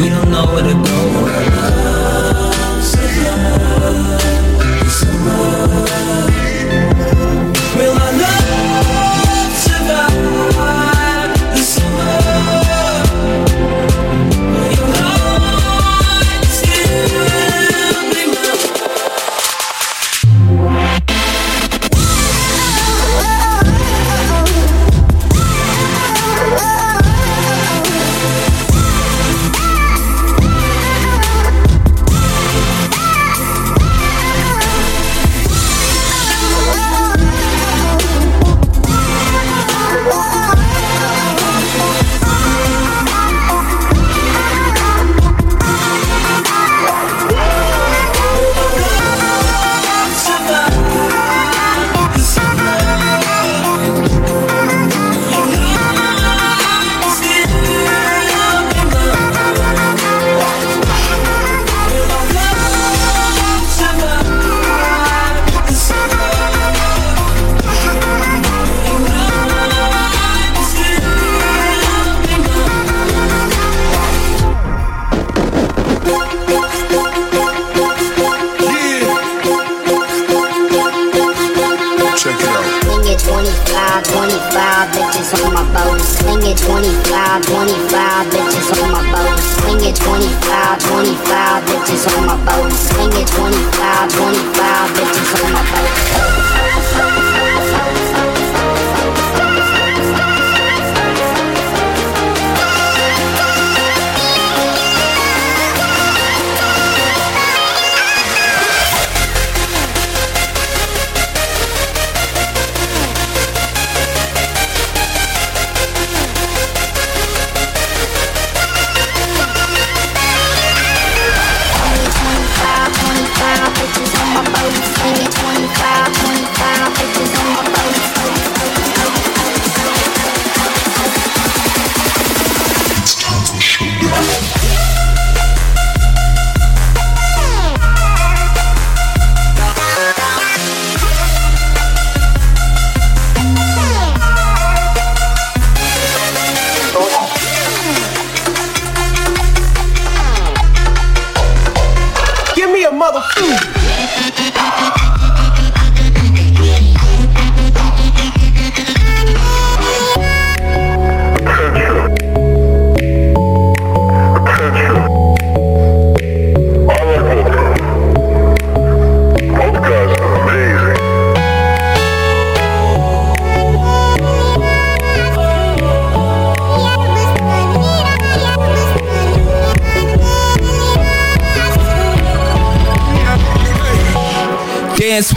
I know where to go when I love summer. Will I not survive the summer? Will your heart still be mine?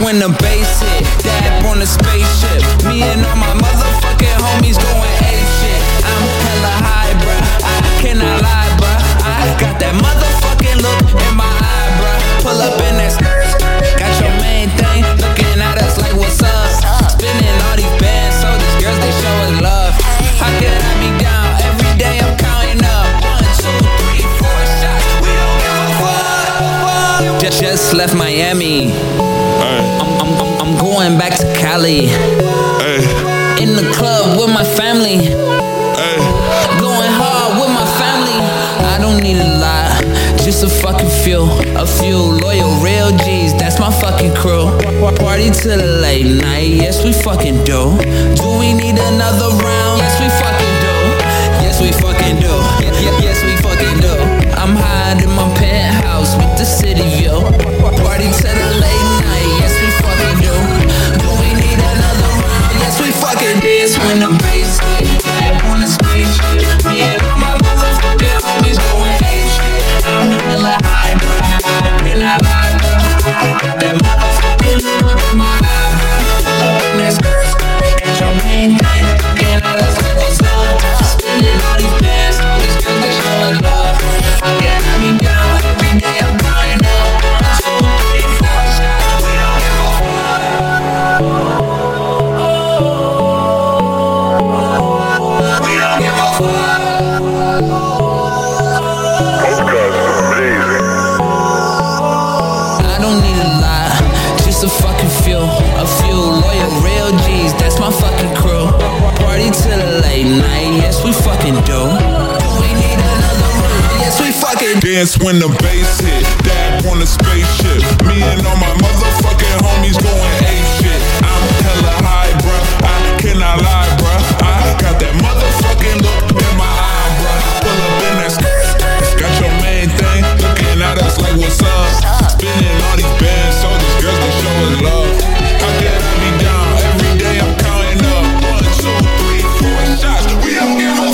When the bass hit, dab on the spaceship. Me and all my motherfucking homies going ape shit. I'm hella high, bruh, I cannot lie, bruh. I got that motherfucking look in my eye, bruh. Pull up in that skirt, got your main thing looking at us like what's up. Spinning all these bands, so these girls they show us love. How can I be down? Every day I'm counting up. 1, 2, 3, 4 shots, we don't give a fuck. Just left Miami. I'm going back to Cali. Ay. In the club with my family. Ay. Going hard with my family. I don't need a lot, just a fucking few. A few loyal, real G's, that's my fucking crew. Party till the late night, yes we fucking do. Do we need another round? Yes we fucking do. Yes we fucking do. Yes we fucking do. I'm high in my penthouse with the city view. Party till the late night, yes we fucking do. Do we need another round? Yes we fucking dance when the bass hit. Back on the spaceship. Me and all my motherfucking homies going ape shit. I'm hella high, bruh. And I lie, bruh. That motherfucking look in my eye, bruh. And that skirt, that's your main thing. And all that's like what's up. Spinning all these bands, all these girls that show us love. I got me down every day, I'm dying up. 1, 2, 3, 4 shots, we don't give a fuck. We don't give a fuck. Those guys are amazing. I don't need a lot, just a fucking few. A few loyal, real G's, that's my fucking crew. Party till the late night, yes we fucking do. Do we need another round? Yes we fucking do. dance when the bass hit. Dab on the spaceship. Me and all my motherfucking homies going ape shit. I'm hella high, bruh. I cannot lie, bruh. I got that motherfucking look in my eye, bruh. Pull up in that skirt. Got your main thing looking at us like what's up. Spinning all these bands so these girls can show us love. How can I be down? Every day I'm counting up. 1, 2, 3, 4 shots. We don't give a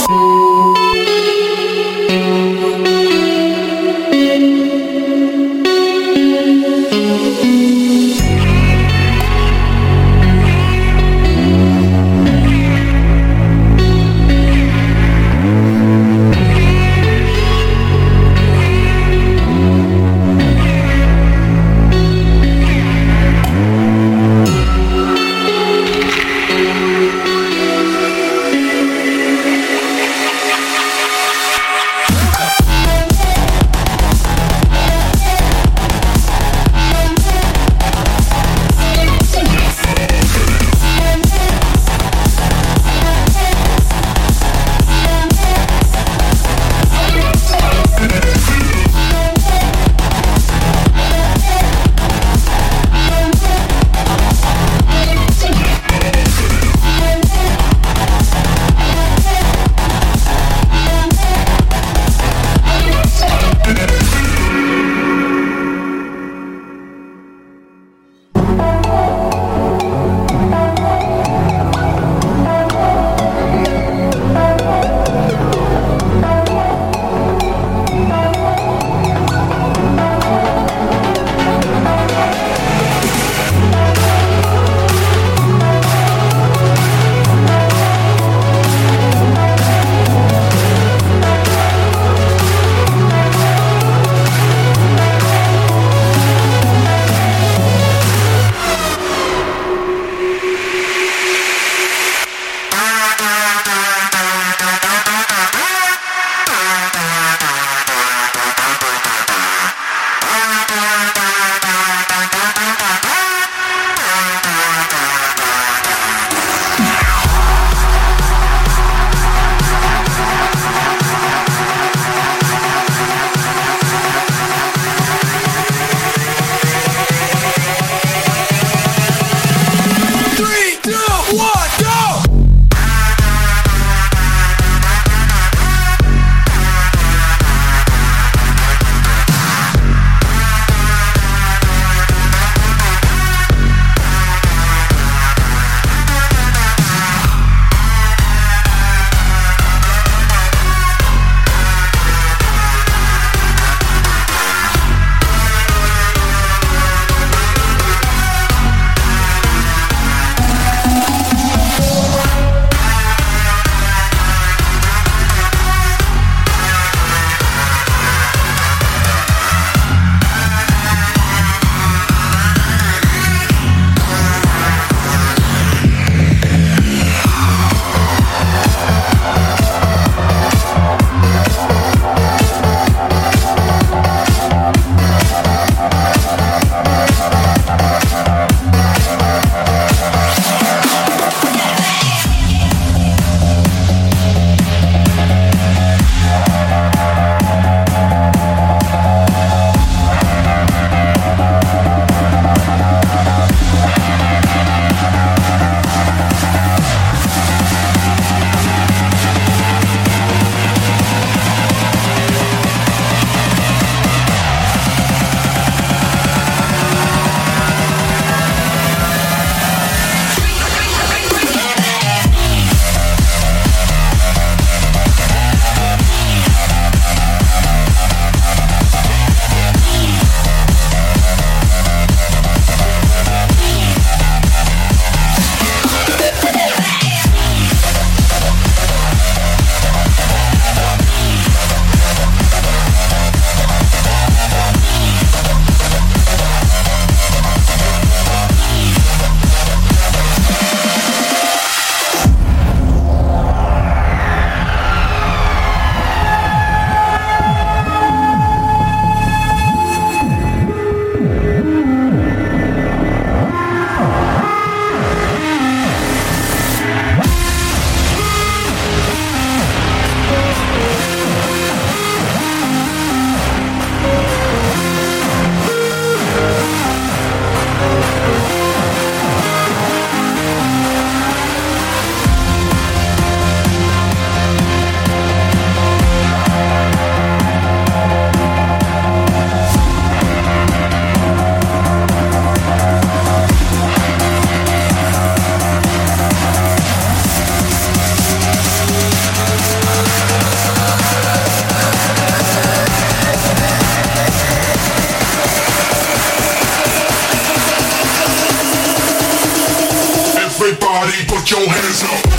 Everybody put your hands up.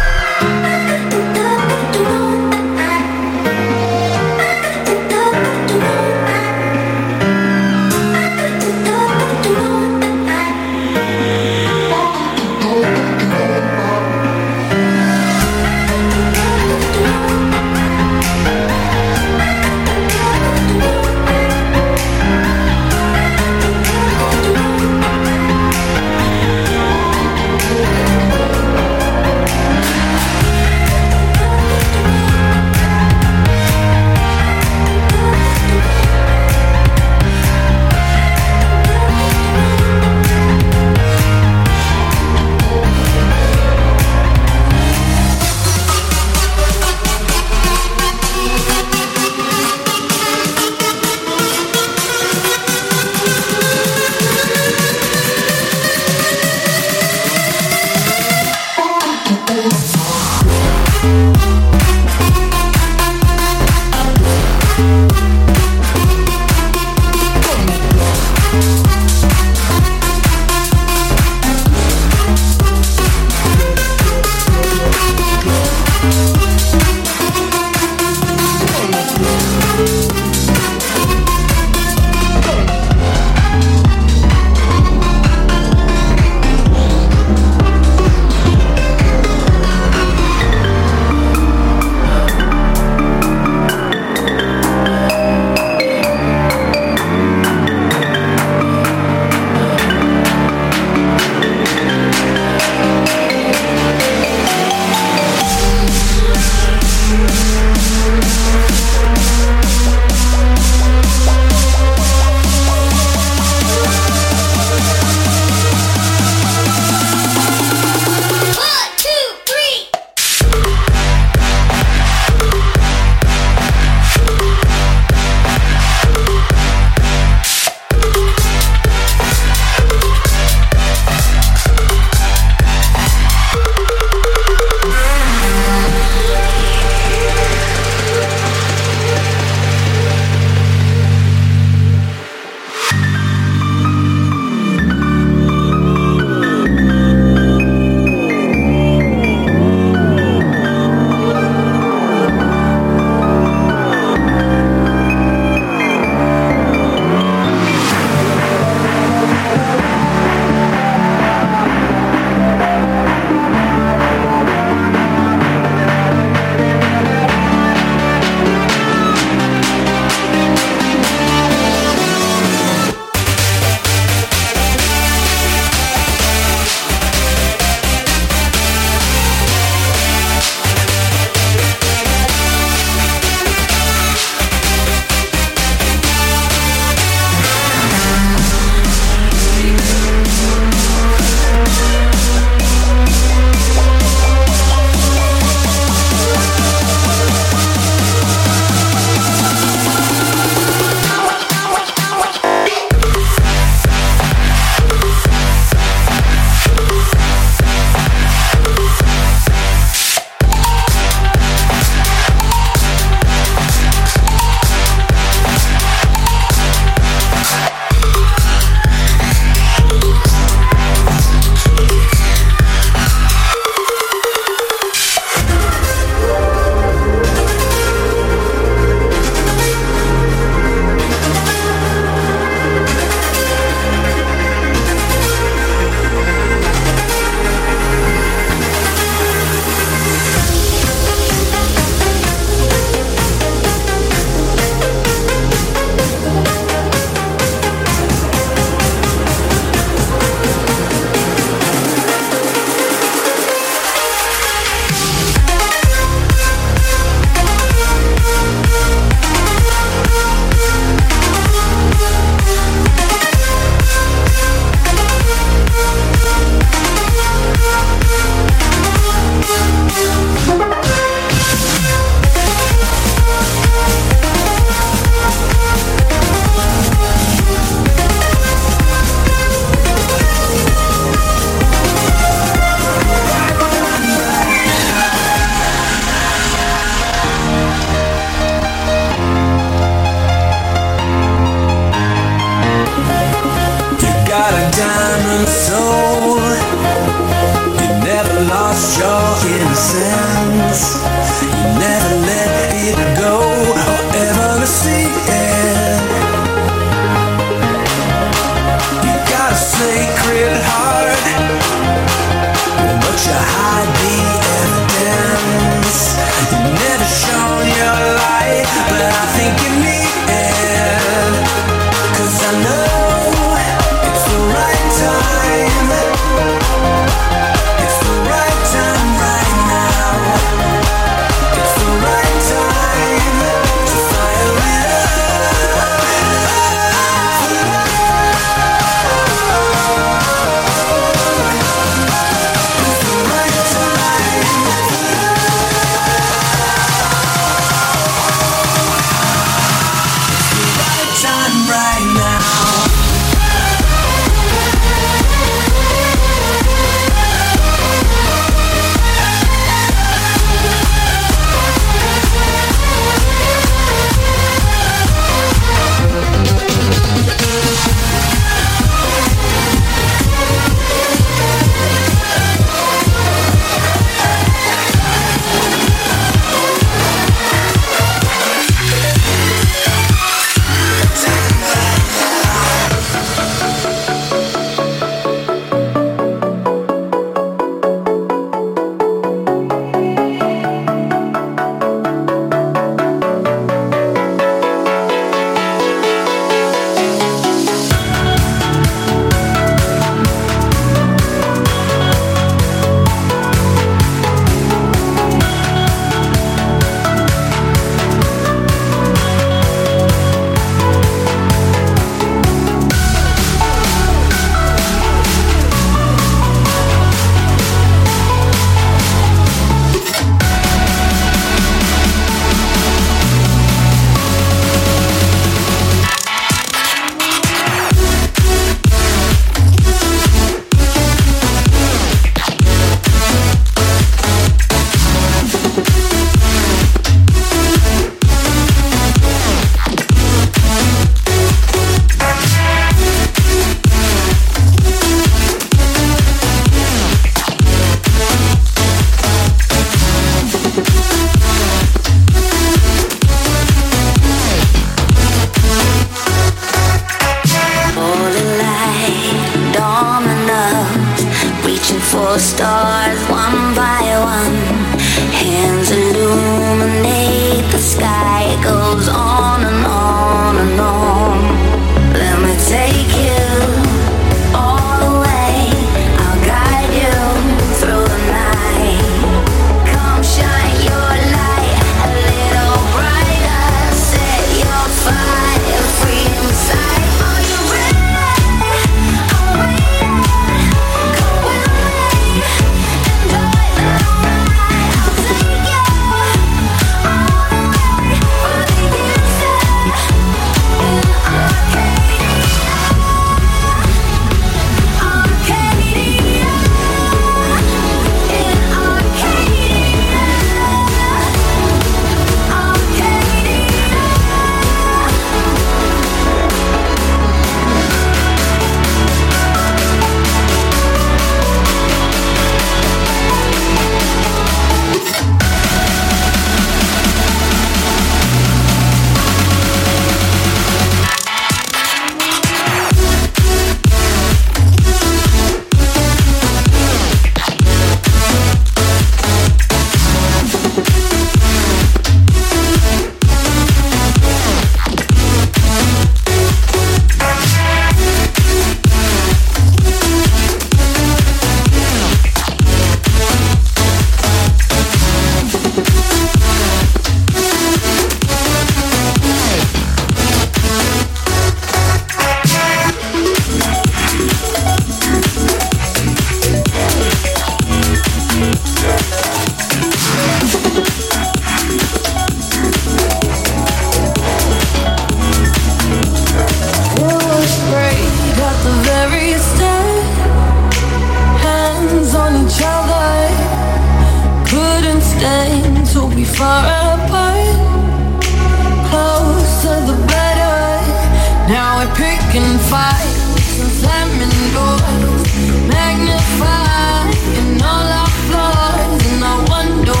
can fight some flaming doors, magnifying all our flaws. And I wonder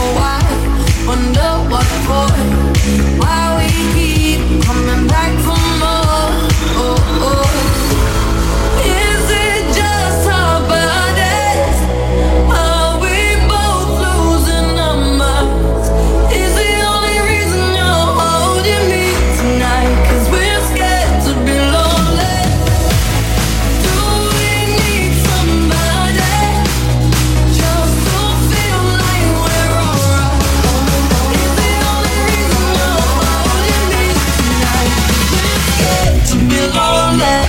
what for, why we keep coming back for more. Oh, oh. Is it just our bodies? Are we both losing our minds? Is the only reason you're holding me tonight 'cause we're scared to be lonely? Do we need somebody just to feel like we're alright? Is the only reason you're holding me tonight 'cause we're scared to be lonely?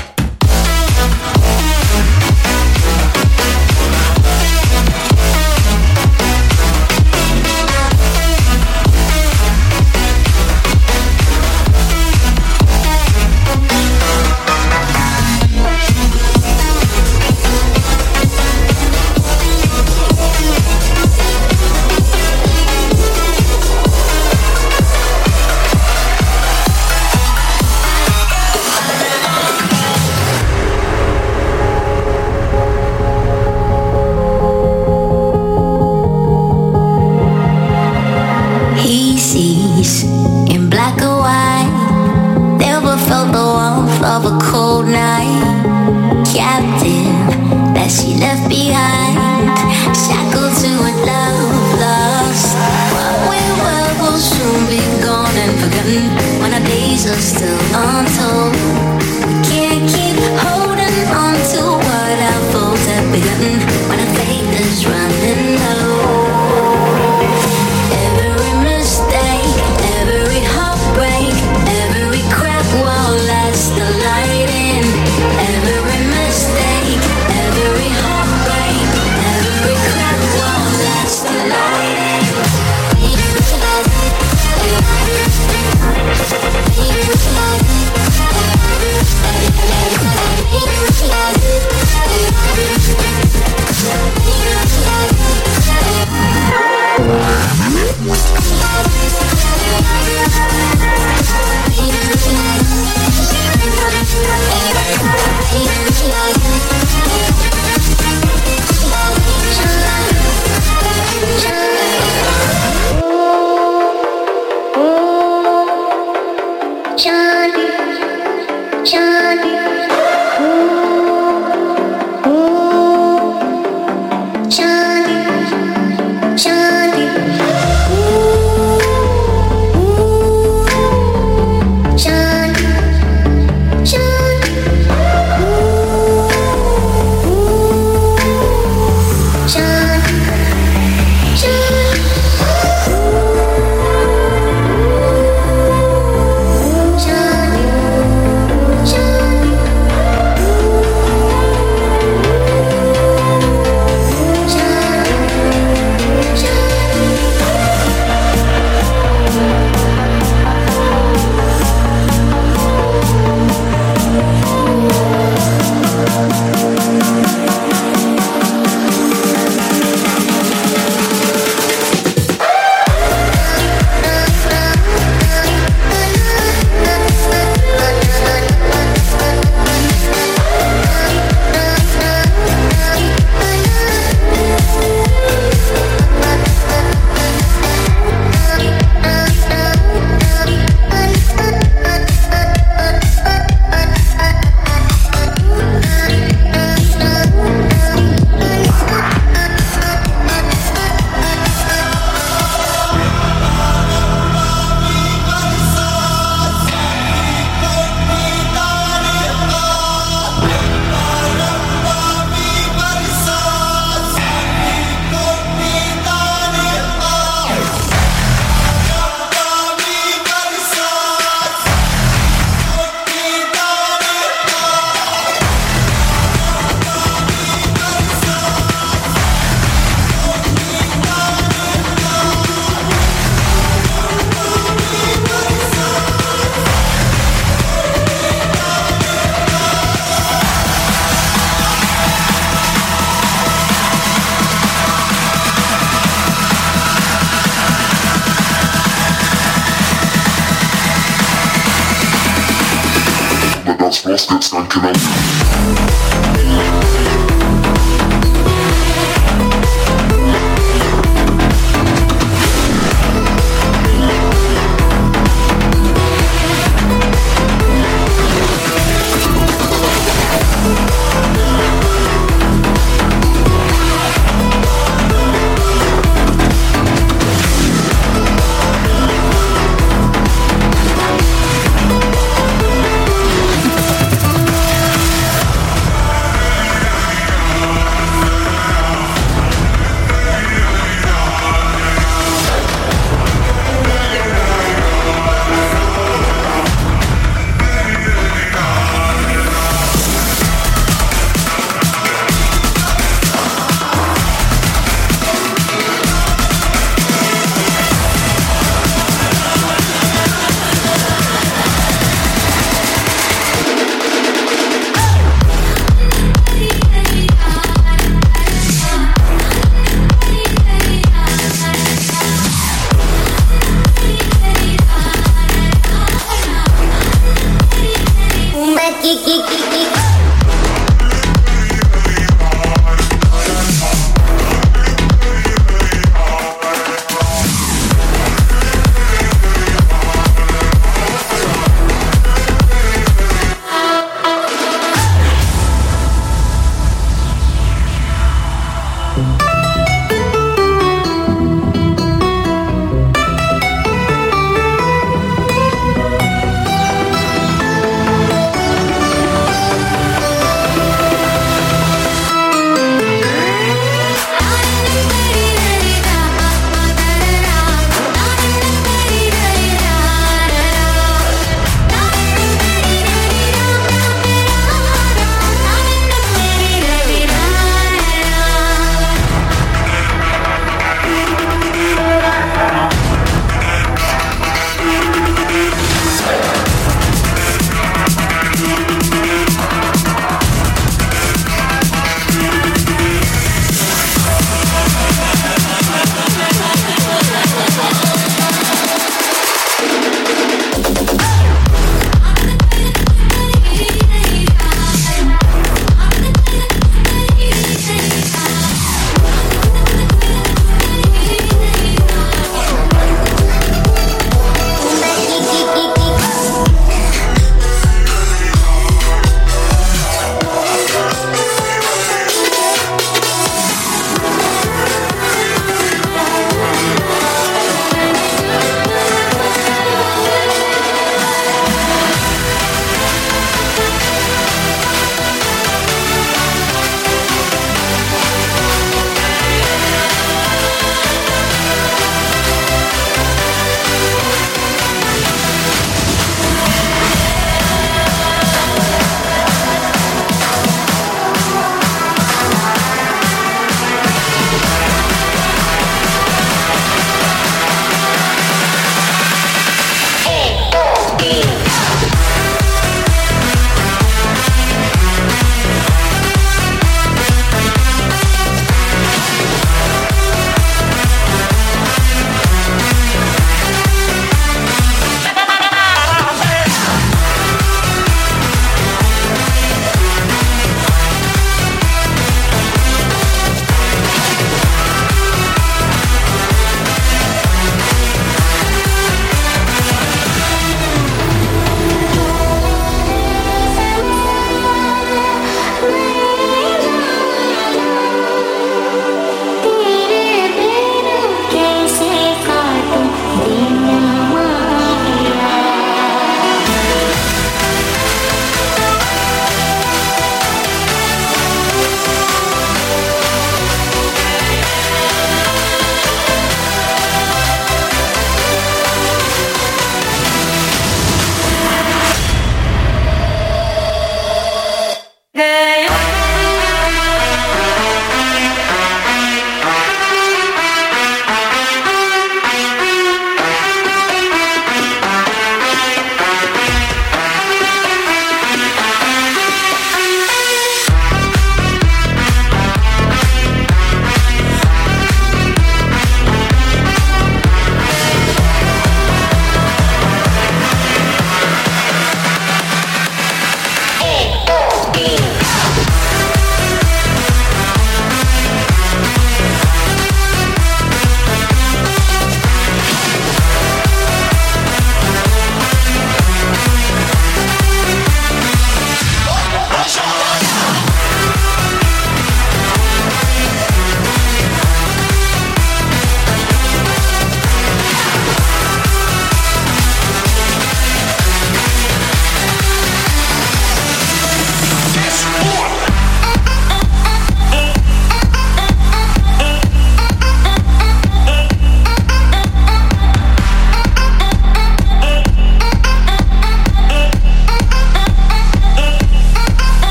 That's was gets done cannot.